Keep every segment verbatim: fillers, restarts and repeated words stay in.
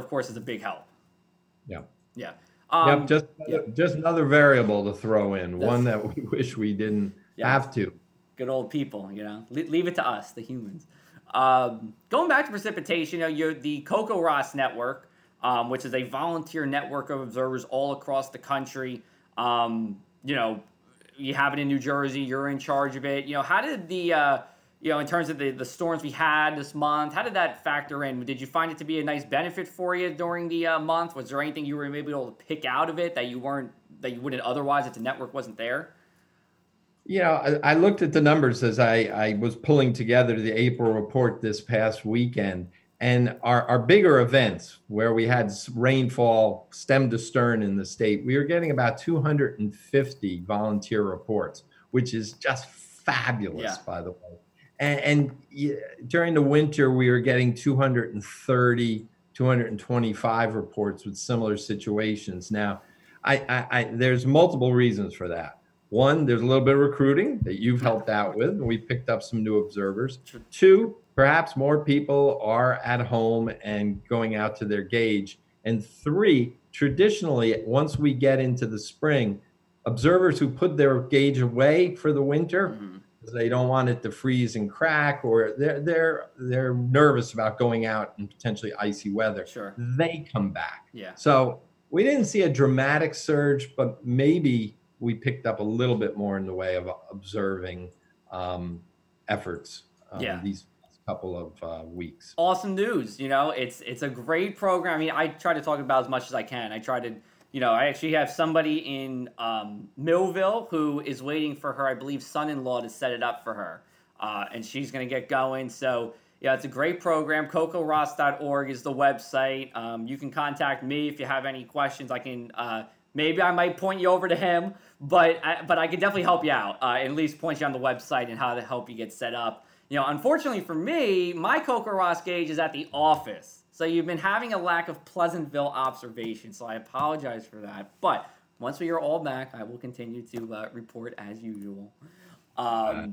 of course, is a big help. Yeah. Yeah. Um, yep, just another, yeah. just another variable to throw in, That's, one that we wish we didn't yeah. have to. Good old people, you know, Le- leave it to us, the humans. Um, going back to precipitation, you know, you're the CoCoRaHS network, um, which is a volunteer network of observers all across the country. Um, you know, you have it in New Jersey, you're in charge of it. You know, how did the, uh, you know, in terms of the, the storms we had this month, how did that factor in? Did you find it to be a nice benefit for you during the uh, month? Was there anything you were maybe able to pick out of it that you weren't, that you wouldn't otherwise if the network wasn't there? You know, I, I looked at the numbers as I, I was pulling together the April report this past weekend, and our, our bigger events where we had rainfall stem to stern in the state, we were getting about two hundred fifty volunteer reports, which is just fabulous, yeah. by the way. And, and yeah, during the winter, we were getting two hundred thirty, two hundred twenty-five reports with similar situations. Now, I, I, I there's multiple reasons for that. One, there's a little bit of recruiting that you've helped out with, and we picked up some new observers. Two, perhaps more people are at home and going out to their gauge. And three, traditionally, once we get into the spring, observers who put their gauge away for the winter, mm-hmm. because they don't want it to freeze and crack, or they're, they're, they're nervous about going out in potentially icy weather, sure. they come back. Yeah. So we didn't see a dramatic surge, but maybe we picked up a little bit more in the way of observing um, efforts um, yeah. these couple of uh, weeks. Awesome news. You know, it's it's a great program. I mean, I try to talk about as much as I can. I try to, you know, I actually have somebody in um, Millville who is waiting for her, I believe, son-in-law to set it up for her. Uh, and she's going to get going. So, yeah, it's a great program. CoCoRaHS dot org is the website. Um, you can contact me if you have any questions. I can... Uh, Maybe I might point you over to him, but I, but I can definitely help you out. Uh, at least point you on the website and how to help you get set up. You know, unfortunately for me, my CoCoRaHS gauge is at the office, so you've been having a lack of Pleasantville observation. So I apologize for that. But once we are all back, I will continue to uh, report as usual. Um, uh,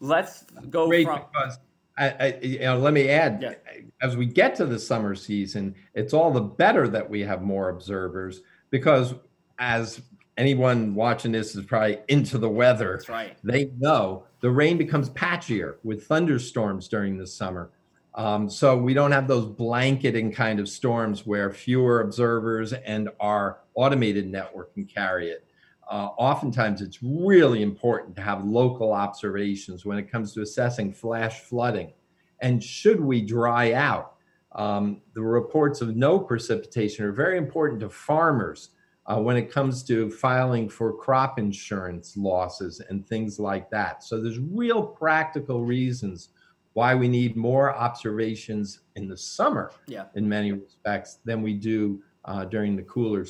let's go great from. Because I, I, you know, let me add, yeah. as we get to the summer season, it's all the better that we have more observers, because as anyone watching this is probably into the weather, That's right. they know the rain becomes patchier with thunderstorms during the summer. Um, so we don't have those blanketing kind of storms where fewer observers and our automated network can carry it. Uh, oftentimes it's really important to have local observations when it comes to assessing flash flooding. And should we dry out, um, the reports of no precipitation are very important to farmers Uh, when it comes to filing for crop insurance losses and things like that. So there's real practical reasons why we need more observations in the summer yeah. in many respects than we do uh, during the cooler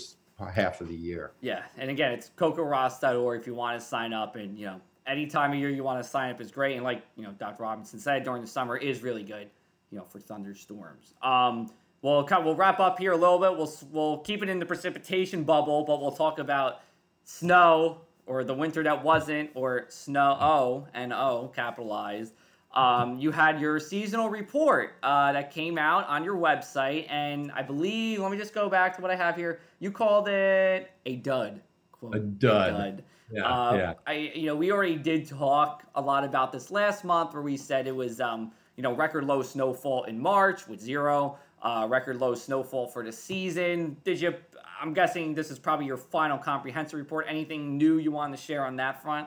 half of the year. Yeah, and again, it's CoCoRaHS dot org if you want to sign up, and you know, any time of year you want to sign up is great. And like, you know, Doctor Robinson said, during the summer is really good, you know, for thunderstorms. Um, We'll, we'll wrap up here a little bit. We'll we'll keep it in the precipitation bubble, but we'll talk about snow, or the winter that wasn't, or snow, O, N-O, capitalized. Um, you had your seasonal report uh, that came out on your website, and I believe, let me just go back to what I have here. You called it a dud. Quote, a dud. A dud. Yeah, um, yeah. I, you know, we already did talk a lot about this last month, where we said it was um, you know, record low snowfall in March with zero. Uh, record low snowfall for the season. Did you? I'm guessing this is probably your final comprehensive report. Anything new you want to share on that front?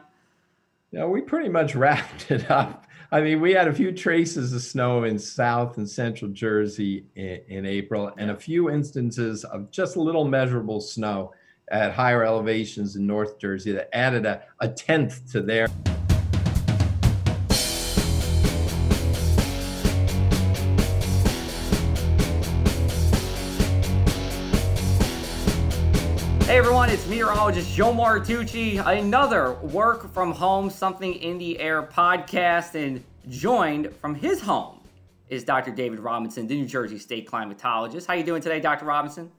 No, we pretty much wrapped it up. I mean, we had a few traces of snow in South and Central Jersey in, in April, and a few instances of just little measurable snow at higher elevations in North Jersey that added a, a tenth to their. Hey everyone, it's meteorologist Joe Martucci, another Work From Home, Something in the Air podcast, and joined from his home is Doctor David Robinson, the New Jersey State climatologist. How you doing today, Doctor Robinson?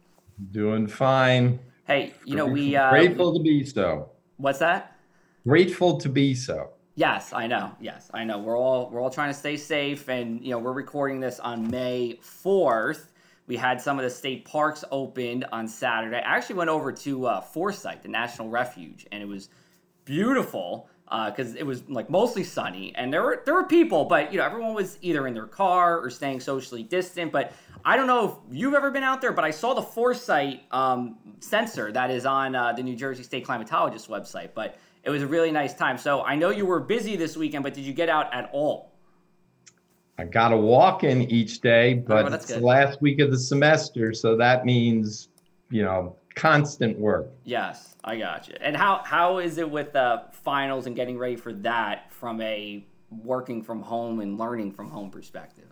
Doing fine. Hey, you know, we... Uh, Grateful to be so. What's that? Grateful to be so. Yes, I know. Yes, I know. We're all, we're all trying to stay safe, and, you know, we're recording this on May fourth. We had some of the state parks opened on Saturday. I actually went over to uh, Foresight, the National Refuge, and it was beautiful because uh, it was like mostly sunny, and there were there were people, but you know everyone was either in their car or staying socially distant. But I don't know if you've ever been out there, but I saw the Foresight um, sensor that is on uh, the New Jersey State Climatologist website. But it was a really nice time. So I know you were busy this weekend, but did you get out at all? I got to walk in each day, but oh, it's good. The last week of the semester, so that means, you know, constant work. Yes, I got you. And how, how is it with uh, finals and getting ready for that from a working from home and learning from home perspective?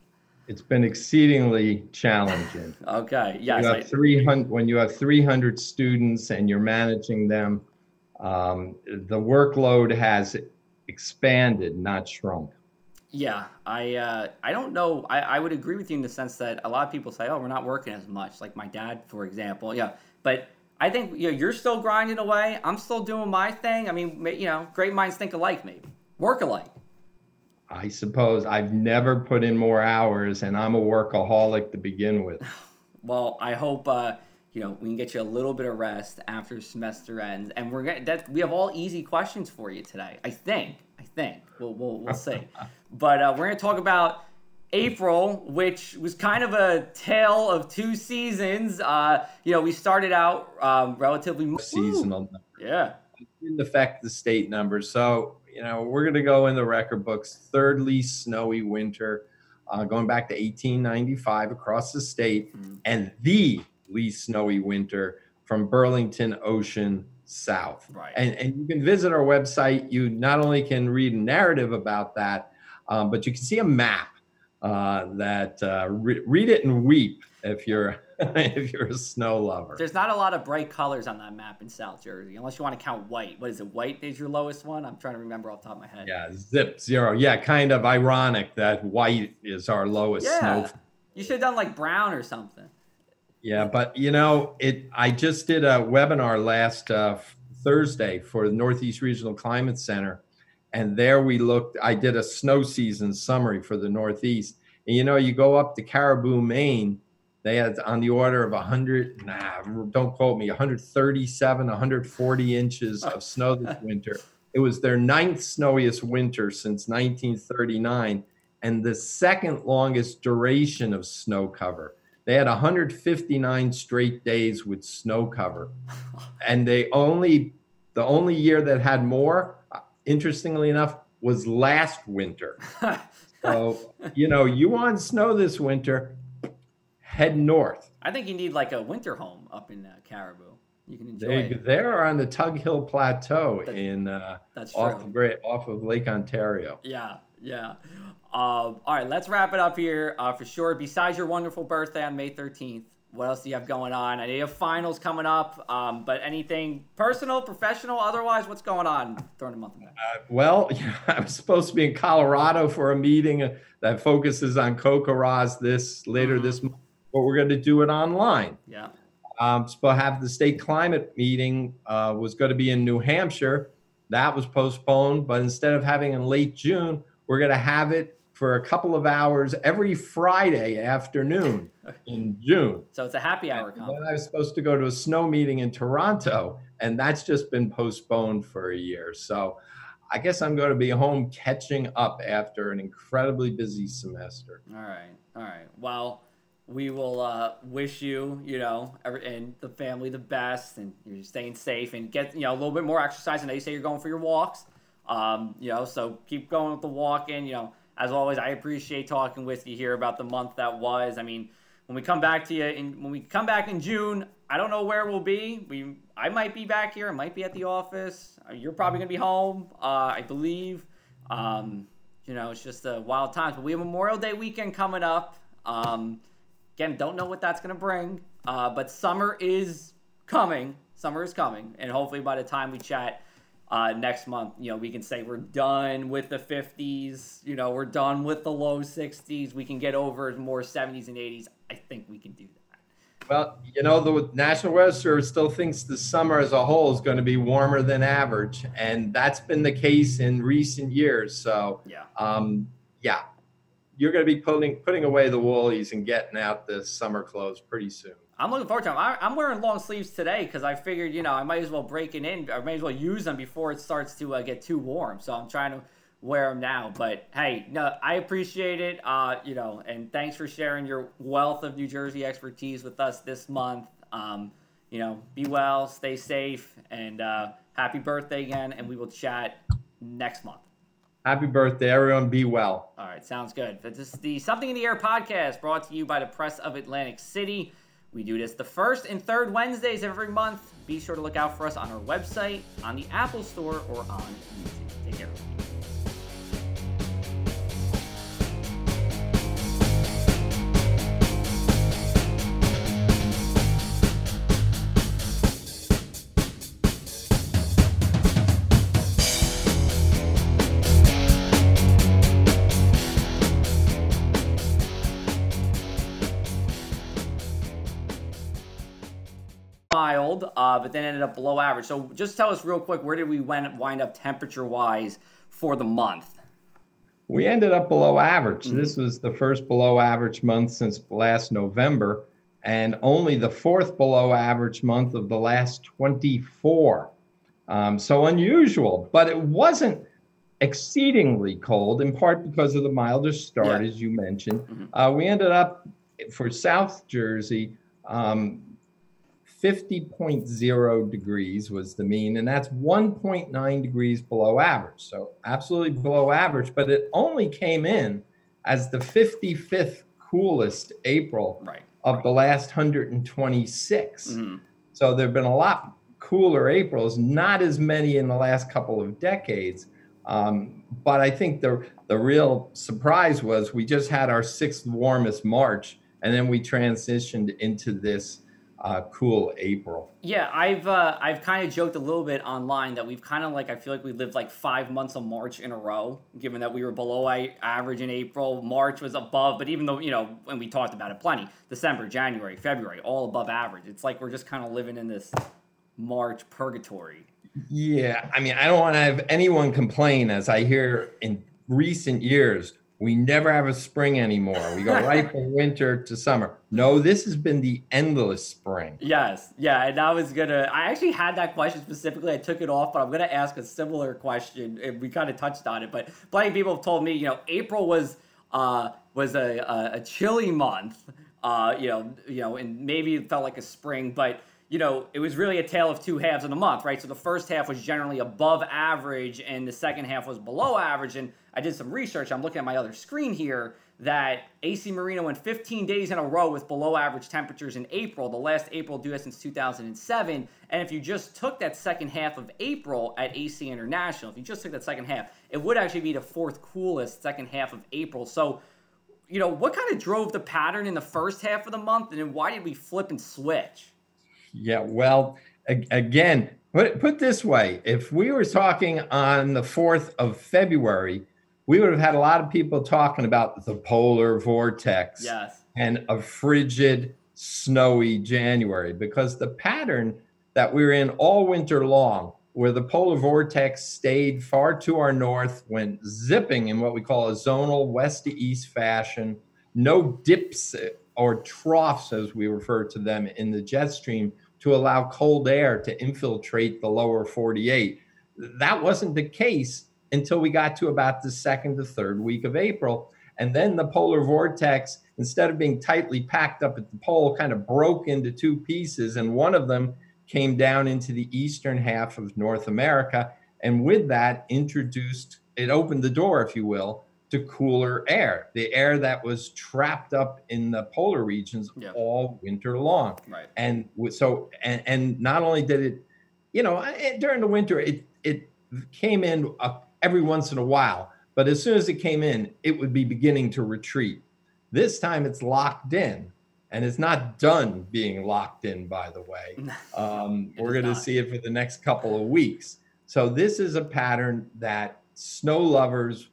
It's been exceedingly challenging. Okay, yes. You have I... three hundred, when you have three hundred students and you're managing them, um, the workload has expanded, not shrunk. Yeah, I uh, I don't know. I, I would agree with you in the sense that a lot of people say, oh, we're not working as much. Like my dad, for example. Yeah, but I think you know, you're still grinding away. I'm still doing my thing. I mean, you know, great minds think alike, maybe. Work alike. I suppose. I've never put in more hours, and I'm a workaholic to begin with. Well, I hope uh, you know we can get you a little bit of rest after semester ends. And we're gonna, that, we have all easy questions for you today, I think. I think. We'll, we'll, we'll see. But uh, we're going to talk about April, which was kind of a tale of two seasons. Uh, you know, we started out um, relatively seasonal. Number. Yeah. It didn't affect the state numbers. So, you know, we're going to go in the record books. Thirdly, snowy winter, uh, going back to eighteen ninety-five across the state, mm-hmm. and the least snowy winter from Burlington Ocean south. Right. And, and you can visit our website. You not only can read a narrative about that, um, but you can see a map uh, that uh, re- read it and weep if you're if you're a snow lover. There's not a lot of bright colors on that map in South Jersey, unless you want to count white. What is it? White is your lowest one? I'm trying to remember off the top of my head. Yeah, zip, zero. Yeah, kind of ironic that white is our lowest yeah. snow. You should have done like brown or something. Yeah, but you know, it. I just did a webinar last uh, Thursday for the Northeast Regional Climate Center, and there we looked. I did a snow season summary for the Northeast, and you know, you go up to Caribou, Maine. They had on the order of one hundred. Nah, don't quote me. one hundred thirty-seven, one hundred forty inches of snow this winter. It was their ninth snowiest winter since nineteen thirty-nine, and the second longest duration of snow cover. They had one hundred fifty-nine straight days with snow cover, and they only the only year that had more, interestingly enough, was last winter. So, you know, you want snow this winter, head north. I think you need like a winter home up in uh, Caribou. You can enjoy they, it. They're on the Tug Hill Plateau that, in uh, that's off, the, off of Lake Ontario. Yeah, yeah. Um, all right, let's wrap it up here uh, for sure. Besides your wonderful birthday on May thirteenth, what else do you have going on? I know you have finals coming up, um, but anything personal, professional, otherwise, what's going on during the month of May? Uh, well, yeah, I'm supposed to be in Colorado for a meeting that focuses on CoCoRaHS this later mm-hmm. this month, but we're going to do it online. Yeah. Um, so have the state climate meeting uh, was going to be in New Hampshire. That was postponed, but instead of having in late June, we're going to have it for a couple of hours every Friday afternoon in June. So it's a happy hour conference. I was supposed to go to a snow meeting in Toronto, and that's just been postponed for a year. So I guess I'm going to be home catching up after an incredibly busy semester. All right. All right. Well, we will uh, wish you, you know, every, and the family the best, and you're staying safe and get, you know, a little bit more exercise. I know you say you're going for your walks, um, you know, so keep going with the walking, you know. As always, I appreciate talking with you here about the month that was. I mean, when we come back to you, in, when we come back in June, I don't know where we'll be. We, I might be back here. I might be at the office. You're probably going to be home, uh, I believe. Um, you know, it's just a wild time. But we have Memorial Day weekend coming up. Um, again, don't know what that's going to bring. Uh, but summer is coming. Summer is coming. And hopefully by the time we chat Uh, next month, you know, we can say we're done with the fifties, you know, we're done with the low sixties. We can get over more seventies and eighties. I think we can do that. Well, you know, the National Weather Service still thinks the summer as a whole is going to be warmer than average. And that's been the case in recent years. So, yeah. Um, yeah. you're going to be putting putting away the woolies and getting out the summer clothes pretty soon. I'm looking forward to them. I, I'm wearing long sleeves today because I figured, you know, I might as well break it in. I might as well use them before it starts to uh, get too warm. So I'm trying to wear them now. But, hey, no, I appreciate it, uh, you know, and thanks for sharing your wealth of New Jersey expertise with us this month. Um, you know, be well, stay safe, and uh, happy birthday again, and we will chat next month. Happy birthday, everyone. Be well. All right, sounds good. This is the Something in the Air podcast brought to you by the Press of Atlantic City. We do this the first and third Wednesdays every month. Be sure to look out for us on our website, on the Apple Store, or on YouTube. Take care. Uh, but then ended up below average. So just tell us real quick, where did we went, wind up temperature-wise for the month? We ended up below average. Mm-hmm. This was the first below-average month since last November, and only the fourth below-average month of the last twenty-four. Um, so unusual, but it wasn't exceedingly cold, in part because of the milder start, yeah. as you mentioned. Mm-hmm. Uh, we ended up, for South Jersey, um, fifty point zero degrees was the mean, and that's one point nine degrees below average. So absolutely below average, but it only came in as the fifty-fifth coolest April right. of right. the last one hundred twenty-six. Mm-hmm. So there have been a lot cooler Aprils, not as many in the last couple of decades. Um, but I think the, the real surprise was we just had our sixth warmest March, and then we transitioned into this Uh, cool April. Yeah, I've uh, I've kind of joked a little bit online that we've kind of like, I feel like we lived like five months of March in a row, given that we were below average in April. March was above, but even though, you know, and we talked about it plenty, December, January, February, all above average. It's like we're just kind of living in this March purgatory. Yeah, I mean, I don't want to have anyone complain, as I hear in recent years, we never have a spring anymore. We go right from winter to summer. No, this has been the endless spring. Yes. Yeah. And I was going to, I actually had that question specifically. I took it off, but I'm going to ask a similar question. And we kind of touched on it, but plenty of people have told me, you know, April was, uh, was a, a, a chilly month, uh, you know, you know, and maybe it felt like a spring, but you know, it was really a tale of two halves in the month, right? So the first half was generally above average and the second half was below average. And I did some research. I'm looking at my other screen here that A C Marino went fifteen days in a row with below average temperatures in April, the last April do that since two thousand seven. And if you just took that second half of April at A C International, if you just took that second half, it would actually be the fourth coolest second half of April. So, you know, what kind of drove the pattern in the first half of the month? And then why did we flip and switch? Yeah, well, again, put put this way, if we were talking on the fourth of February, we would have had a lot of people talking about the polar vortex yes. and a frigid, snowy January, because the pattern that we were in all winter long, where the polar vortex stayed far to our north, went zipping in what we call a zonal west to east fashion, no dips or troughs, as we refer to them, in the jet stream to allow cold air to infiltrate the lower forty-eight. That wasn't the case until we got to about the second to third week of April. And then the polar vortex, instead of being tightly packed up at the pole, kind of broke into two pieces. And one of them came down into the eastern half of North America. And with that introduced, it opened the door, if you will, to cooler air, the air that was trapped up in the polar regions yeah. all winter long. Right. And so, and, and not only did it, you know, it, during the winter, it it came in uh, every once in a while, but as soon as it came in, it would be beginning to retreat. This time it's locked in, and it's not done being locked in, by the way. Um, we're gonna not. see it for the next couple of weeks. So this is a pattern that snow lovers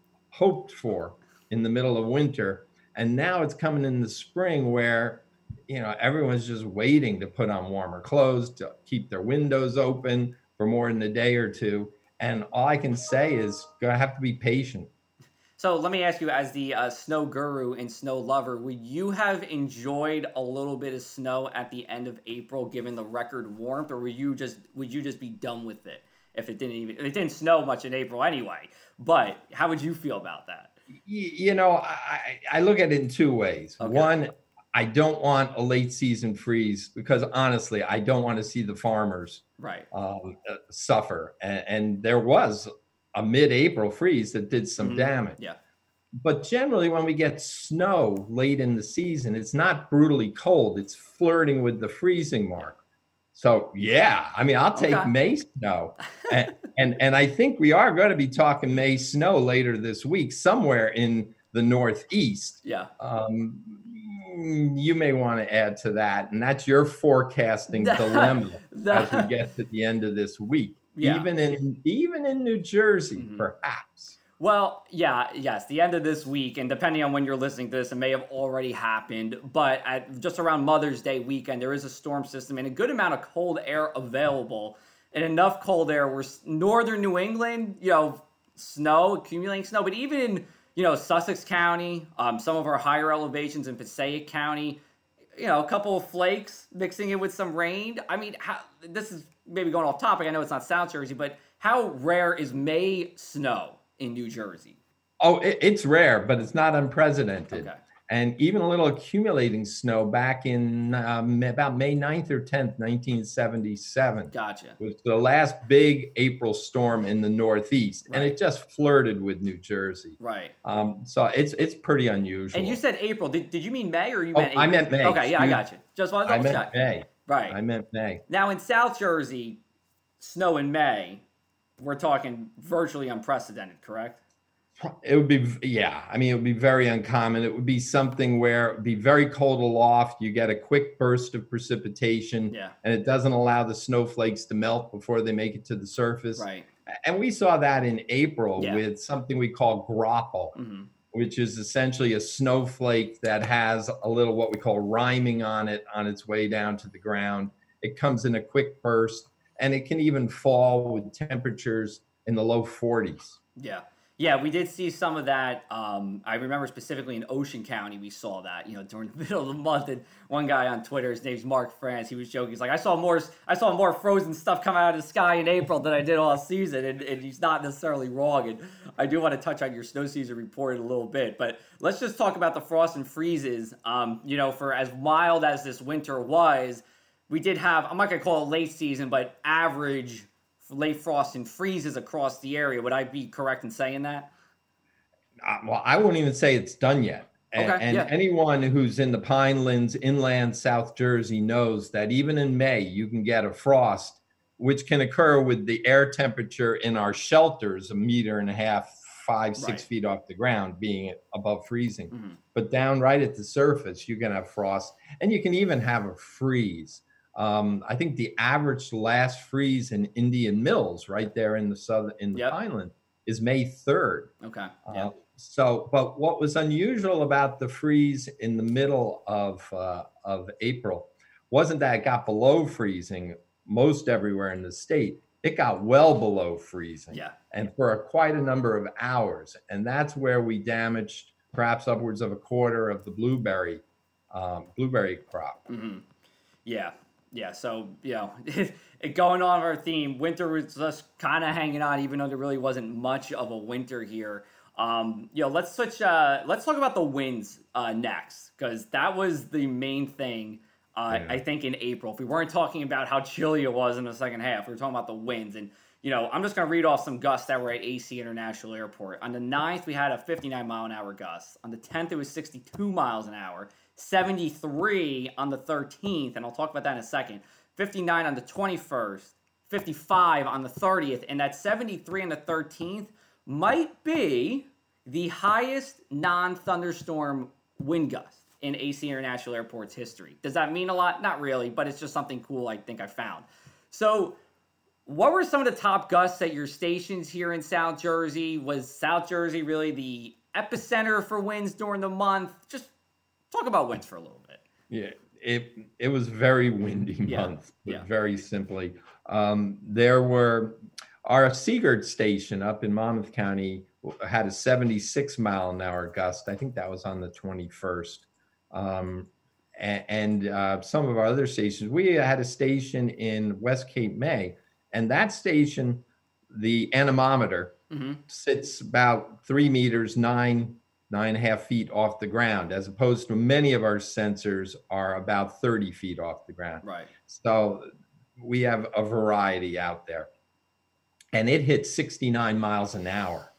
hoped for in the middle of winter, and now it's coming in the spring where, you know, everyone's just waiting to put on warmer clothes, to keep their windows open for more than a day or two. And all I can say is, gonna have to be patient. So let me ask you, as the uh, snow guru and snow lover, would you have enjoyed a little bit of snow at the end of April, given the record warmth, or were you just would you just be done with it if it didn't even if it didn't snow much in April anyway? But how would you feel about that? You know, I, I look at it in two ways. Okay. One, I don't want a late season freeze because honestly, I don't want to see the farmers right um, suffer. And, and there was a mid-April freeze that did some mm-hmm. damage. Yeah. But generally when we get snow late in the season, it's not brutally cold. It's flirting with the freezing mark. So yeah, I mean, I'll take okay. May snow. and, and and I think we are going to be talking May snow later this week, somewhere in the Northeast. Yeah. Um, you may want to add to that. And that's your forecasting dilemma as we get to the end of this week. Yeah. Even in even in New Jersey, mm-hmm. perhaps. Well, yeah, yes, the end of this week, and depending on when you're listening to this, it may have already happened, but at just around Mother's Day weekend, there is a storm system and a good amount of cold air available, and enough cold air where northern New England, you know, snow, accumulating snow, but even in, you know, Sussex County, um, some of our higher elevations in Passaic County, you know, a couple of flakes, mixing it with some rain. I mean, how, this is maybe going off topic. I know it's not South Jersey, but how rare is May snow in New Jersey? Oh, it, it's rare, but it's not unprecedented. Okay. And even a little accumulating snow back in um, about May ninth or tenth, nineteen seventy-seven. Gotcha. Was the last big April storm in the Northeast. Right. And it just flirted with New Jersey. Right. Um, so it's it's pretty unusual. And you said April. Did, did you mean May or you oh, meant April? I meant May. Okay, yeah, I got you. Just wanted to double check. I meant May. Right. I meant May. Now in South Jersey, snow in May, we're talking virtually unprecedented, correct? It would be, yeah. I mean, it would be very uncommon. It would be something where it would be very cold aloft. You get a quick burst of precipitation, yeah. and it doesn't allow the snowflakes to melt before they make it to the surface. Right. And we saw that in April yeah. with something we call grapple, mm-hmm. which is essentially a snowflake that has a little what we call riming on it on its way down to the ground. It comes in a quick burst, and it can even fall with temperatures in the low forties. Yeah. Yeah, we did see some of that. Um, I remember specifically in Ocean County, we saw that, you know, during the middle of the month. And one guy on Twitter, his name's Mark France, he was joking. He's like, I saw more I saw more frozen stuff come out of the sky in April than I did all season. And, and he's not necessarily wrong. And I do want to touch on your snow season report in a little bit. But let's just talk about the frost and freezes. Um, you know, for as mild as this winter was, we did have, I'm not going to call it late season, but average late frost and freezes across the area. Would I be correct in saying that? Uh, well, I wouldn't even say it's done yet. And, okay, and yeah. anyone who's in the Pinelands, inland South Jersey knows that even in May, you can get a frost, which can occur with the air temperature in our shelters, a meter and a half, five, right. six feet off the ground being above freezing. Mm-hmm. But down right at the surface, you can have frost and you can even have a freeze. Um, I think the average last freeze in Indian Mills, right there in the southern in the yep. Pineland, is May third. Okay. Yep. Uh, so, but what was unusual about the freeze in the middle of uh, of April wasn't that it got below freezing most everywhere in the state. It got well below freezing, yeah, and for a, quite a number of hours, and that's where we damaged perhaps upwards of a quarter of the blueberry um, blueberry crop. Mm-hmm. Yeah. Yeah, so, you know, going on our theme, winter was just kind of hanging on, even though there really wasn't much of a winter here. Um, you know, let's switch, uh, let's talk about the winds uh, next, because that was the main thing, uh, yeah. I think, in April. If we weren't talking about how chilly it was in the second half, we were talking about the winds. And, you know, I'm just going to read off some gusts that were at A C International Airport. On the ninth, we had a fifty-nine mile an hour gust. On the tenth, it was sixty-two miles an hour. seventy-three on the thirteenth, and I'll talk about that in a second, fifty-nine on the twenty-first, fifty-five on the thirtieth, and that seventy-three on the thirteenth might be the highest non-thunderstorm wind gust in A C International Airport's history. Does that mean a lot? Not really, but it's just something cool I think I found. So what were some of the top gusts at your stations here in South Jersey? Was South Jersey really the epicenter for winds during the month? Just talk about winds for a little bit. Yeah, it it was very windy month, yeah. Yeah. Very simply. Um, there were, Our Seagirt station up in Monmouth County had a seventy-six mile an hour gust. I think that was on the twenty-first. Um, and and uh, some of our other stations, we had a station in West Cape May, and that station, the anemometer mm-hmm. sits about three meters, nine, nine and a half feet off the ground, as opposed to many of our sensors are about thirty feet off the ground. Right. So we have a variety out there. And it hit sixty-nine miles an hour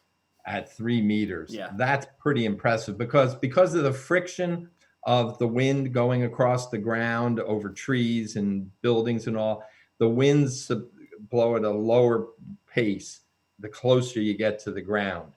at three meters. Yeah. That's pretty impressive because, because of the friction of the wind going across the ground over trees and buildings and all, the winds blow at a lower pace the closer you get to the ground.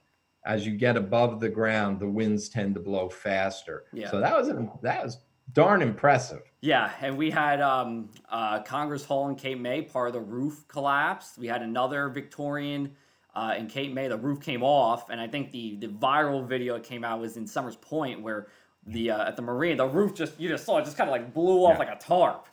As you get above the ground, the winds tend to blow faster. Yeah. So that was an, that was darn impressive. Yeah, and we had um, uh, Congress Hall in Cape May, part of the roof collapsed. We had another Victorian uh, in Cape May, the roof came off, and I think the, the viral video that came out was in Somers Point, where the uh, at the marina, the roof just, you just saw it just kind of like blew off yeah. like a tarp,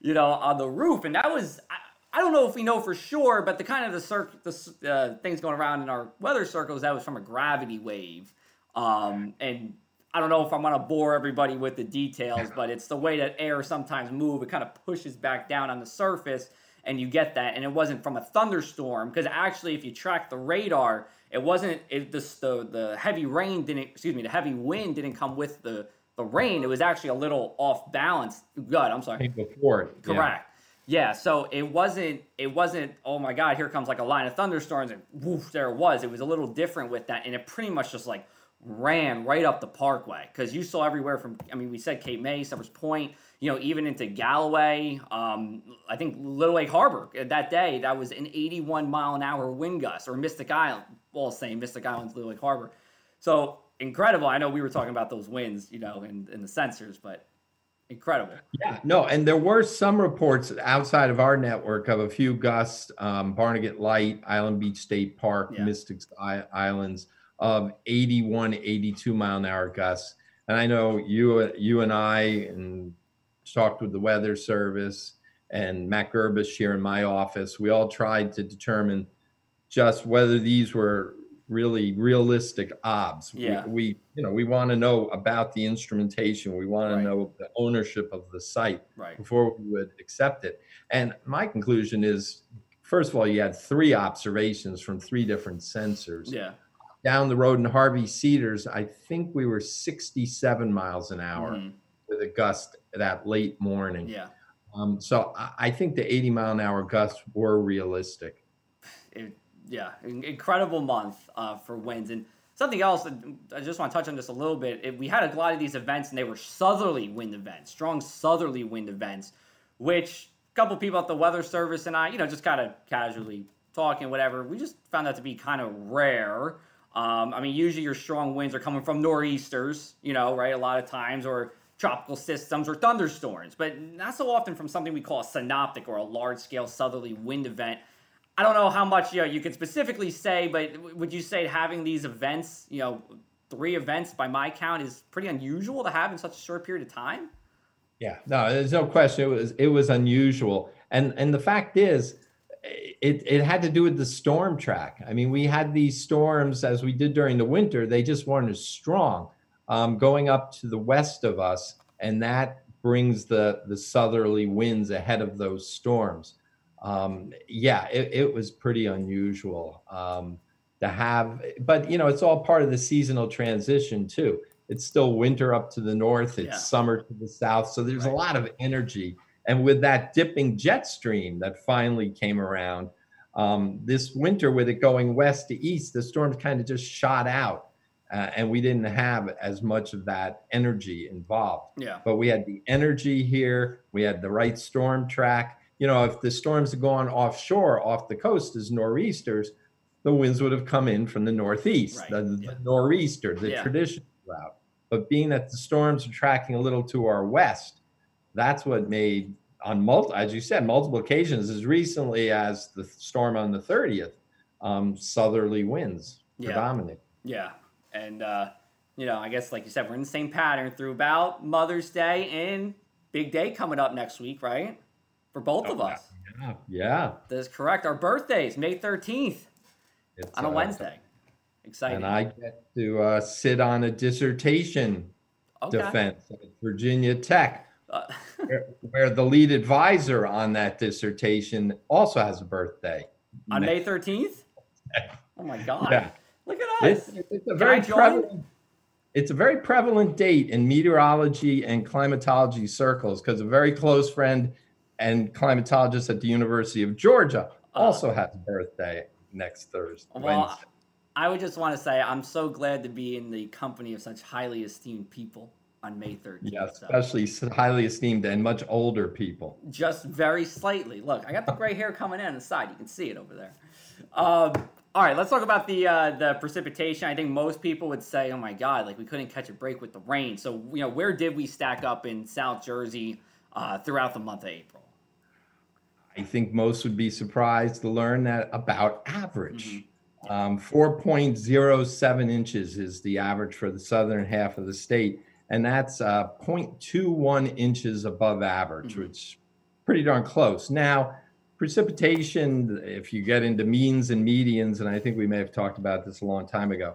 you know, on the roof. And that was, I, I don't know if we know for sure, but the kind of the, cir- the uh, things going around in our weather circles, that was from a gravity wave. Um, and I don't know if I'm going to bore everybody with the details, but it's the way that air sometimes moves. It kind of pushes back down on the surface, and you get that. And it wasn't from a thunderstorm, because actually, if you track the radar, it wasn't. It just, the the heavy rain didn't. Excuse me, the heavy wind didn't come with the, the rain. It was actually a little off balance. God, I'm sorry. Before it, correct. Yeah. yeah. So it wasn't. It wasn't. Oh my God! Here comes like a line of thunderstorms, and woof, there it was. It was a little different with that, and it pretty much just like ran right up the parkway, because you saw everywhere from, I mean, we said Cape May, Somers Point, you know, even into Galloway, um, I think Little Lake Harbor that day, that was an eighty-one mile an hour wind gust, or Mystic Island, all same, Mystic Island's Little Lake Harbor. So incredible. I know we were talking about those winds, you know, and, and the sensors, but incredible. Yeah, no, and there were some reports outside of our network of a few gusts, um, Barnegat Light, Island Beach State Park, yeah. Mystic Islands, of eighty-one, eighty-two mile an hour gusts. And I know you you and I and talked with the Weather Service and Matt Gerbisch here in my office. We all tried to determine just whether these were really realistic obs. Yeah. We, we you know, we want to know about the instrumentation. We want right. to know the ownership of the site right. before we would accept it. And my conclusion is, first of all, you had three observations from three different sensors. Yeah. Down the road in Harvey Cedars, I think we were sixty-seven miles an hour mm-hmm. with a gust that late morning. Yeah. Um, so I, I think the eighty mile an hour gusts were realistic. It, yeah, incredible month uh, for winds. And something else that I just want to touch on just a little bit. It, we had a lot of these events, and they were southerly wind events, strong southerly wind events, which a couple people at the Weather Service and I, you know, just kind of casually talking, whatever. We just found that to be kind of rare. Um, I mean, usually your strong winds are coming from nor'easters, you know, right? A lot of times, or tropical systems or thunderstorms, but not so often from something we call a synoptic or a large-scale southerly wind event. I don't know how much, you know, you could specifically say, but would you say having these events, you know, three events by my count, is pretty unusual to have in such a short period of time? Yeah, no, there's no question. It was, it was unusual. And, and the fact is, It it had to do with the storm track. I mean, we had these storms, as we did during the winter, they just weren't as strong um, going up to the west of us, and that brings the, the southerly winds ahead of those storms. Um, yeah, it, it was pretty unusual um, to have, but you know, it's all part of the seasonal transition too. It's still winter up to the north, it's yeah. summer to the south, so there's right. a lot of energy. And with that dipping jet stream that finally came around, um, this winter with it going west to east, the storms kind of just shot out uh, and we didn't have as much of that energy involved. Yeah. But we had the energy here, we had the right storm track. You know, if the storms had gone offshore, off the coast as nor'easters, the winds would have come in from the northeast, right. the, yeah. the nor'easter, the yeah. traditional route. But being that the storms are tracking a little to our west, that's what made, on multi, as you said, multiple occasions, as recently as the storm on the thirtieth, um, southerly winds yeah. predominate. Yeah, and uh, you know, I guess like you said, we're in the same pattern through about Mother's Day and Big Day coming up next week, right? for both oh, of us. Yeah, yeah. That is correct. Our birthday is May thirteenth it's, on a uh, Wednesday. Exciting. And I get to uh, sit on a dissertation okay. defense at Virginia Tech, uh, where, where the lead advisor on that dissertation also has a birthday. On May thirteenth? Oh, my God. Yeah. Look at us. It's, it's a very prevalent, it's a very prevalent date in meteorology and climatology circles because a very close friend and climatologist at the University of Georgia also uh, has a birthday next Thursday. Well, Wednesday. I would just want to say I'm so glad to be in the company of such highly esteemed people on May thirteenth. Yeah, especially so. highly esteemed and much older people. Just very slightly. Look, I got the gray hair coming in on the side. You can see it over there. Um, all right, let's talk about the uh, the precipitation. I think most people would say, oh, my God, like we couldn't catch a break with the rain. So, you know, where did we stack up in South Jersey uh, throughout the month of April? I think most would be surprised to learn that about average. Mm-hmm. Um, four point oh seven inches is the average for the southern half of the state, and that's uh, zero point two one inches above average, mm-hmm. which is pretty darn close. Now, precipitation, if you get into means and medians, and I think we may have talked about this a long time ago,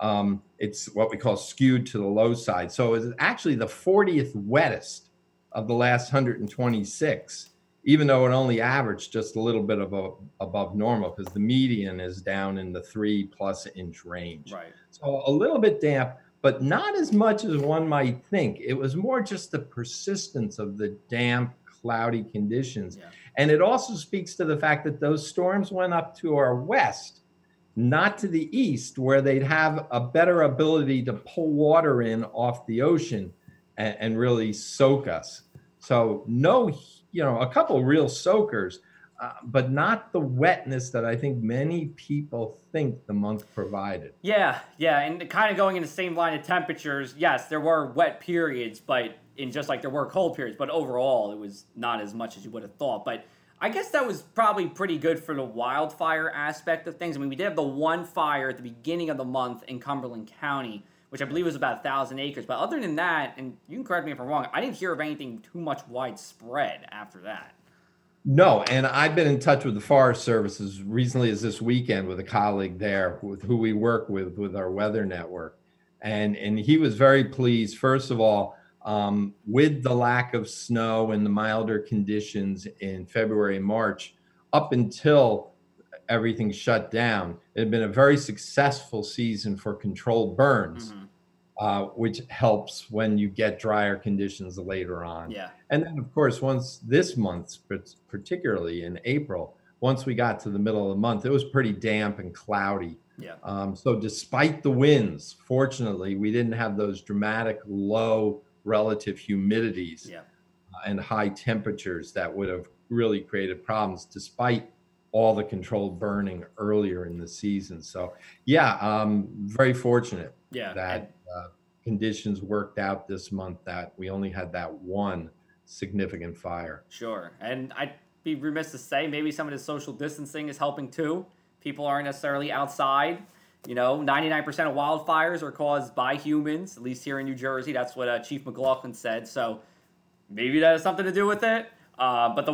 um, it's what we call skewed to the low side. So it's actually the fortieth wettest of the last one hundred twenty-six. Even though it only averaged just a little bit above, above normal because the median is down in the three plus inch range. Right. So a little bit damp, but not as much as one might think. It was more just the persistence of the damp, cloudy conditions. Yeah. And it also speaks to the fact that those storms went up to our west, not to the east, where they'd have a better ability to pull water in off the ocean and, and really soak us. So no, you know, a couple of real soakers, uh, but not the wetness that I think many people think the month provided. Yeah, yeah, and kind of going in the same line of temperatures, yes, there were wet periods, but in just like there were cold periods, but overall it was not as much as you would have thought. But I guess that was probably pretty good for the wildfire aspect of things. I mean, we did have the one fire at the beginning of the month in Cumberland County, which I believe was about one thousand acres. But other than that, and you can correct me if I'm wrong, I didn't hear of anything too much widespread after that. No, and I've been in touch with the Forest Service as recently as this weekend with a colleague there with who we work with, with our weather network. And, and he was very pleased, first of all, um, with the lack of snow and the milder conditions in February and March up until everything shut down. It had been a very successful season for controlled burns, mm-hmm. uh, which helps when you get drier conditions later on. Yeah. And then, of course, once this month, particularly in April, once we got to the middle of the month, it was pretty damp and cloudy. Yeah. Um, so despite the winds, fortunately, we didn't have those dramatic low relative humidities yeah. and high temperatures that would have really created problems despite all the controlled burning earlier in the season. So yeah, um, very fortunate yeah. that uh, conditions worked out this month that we only had that one significant fire. Sure, and I'd be remiss to say maybe some of the social distancing is helping too. People aren't necessarily outside. You know, ninety-nine percent of wildfires are caused by humans, at least here in New Jersey. That's what uh, Chief McLaughlin said. So maybe that has something to do with it, uh, but the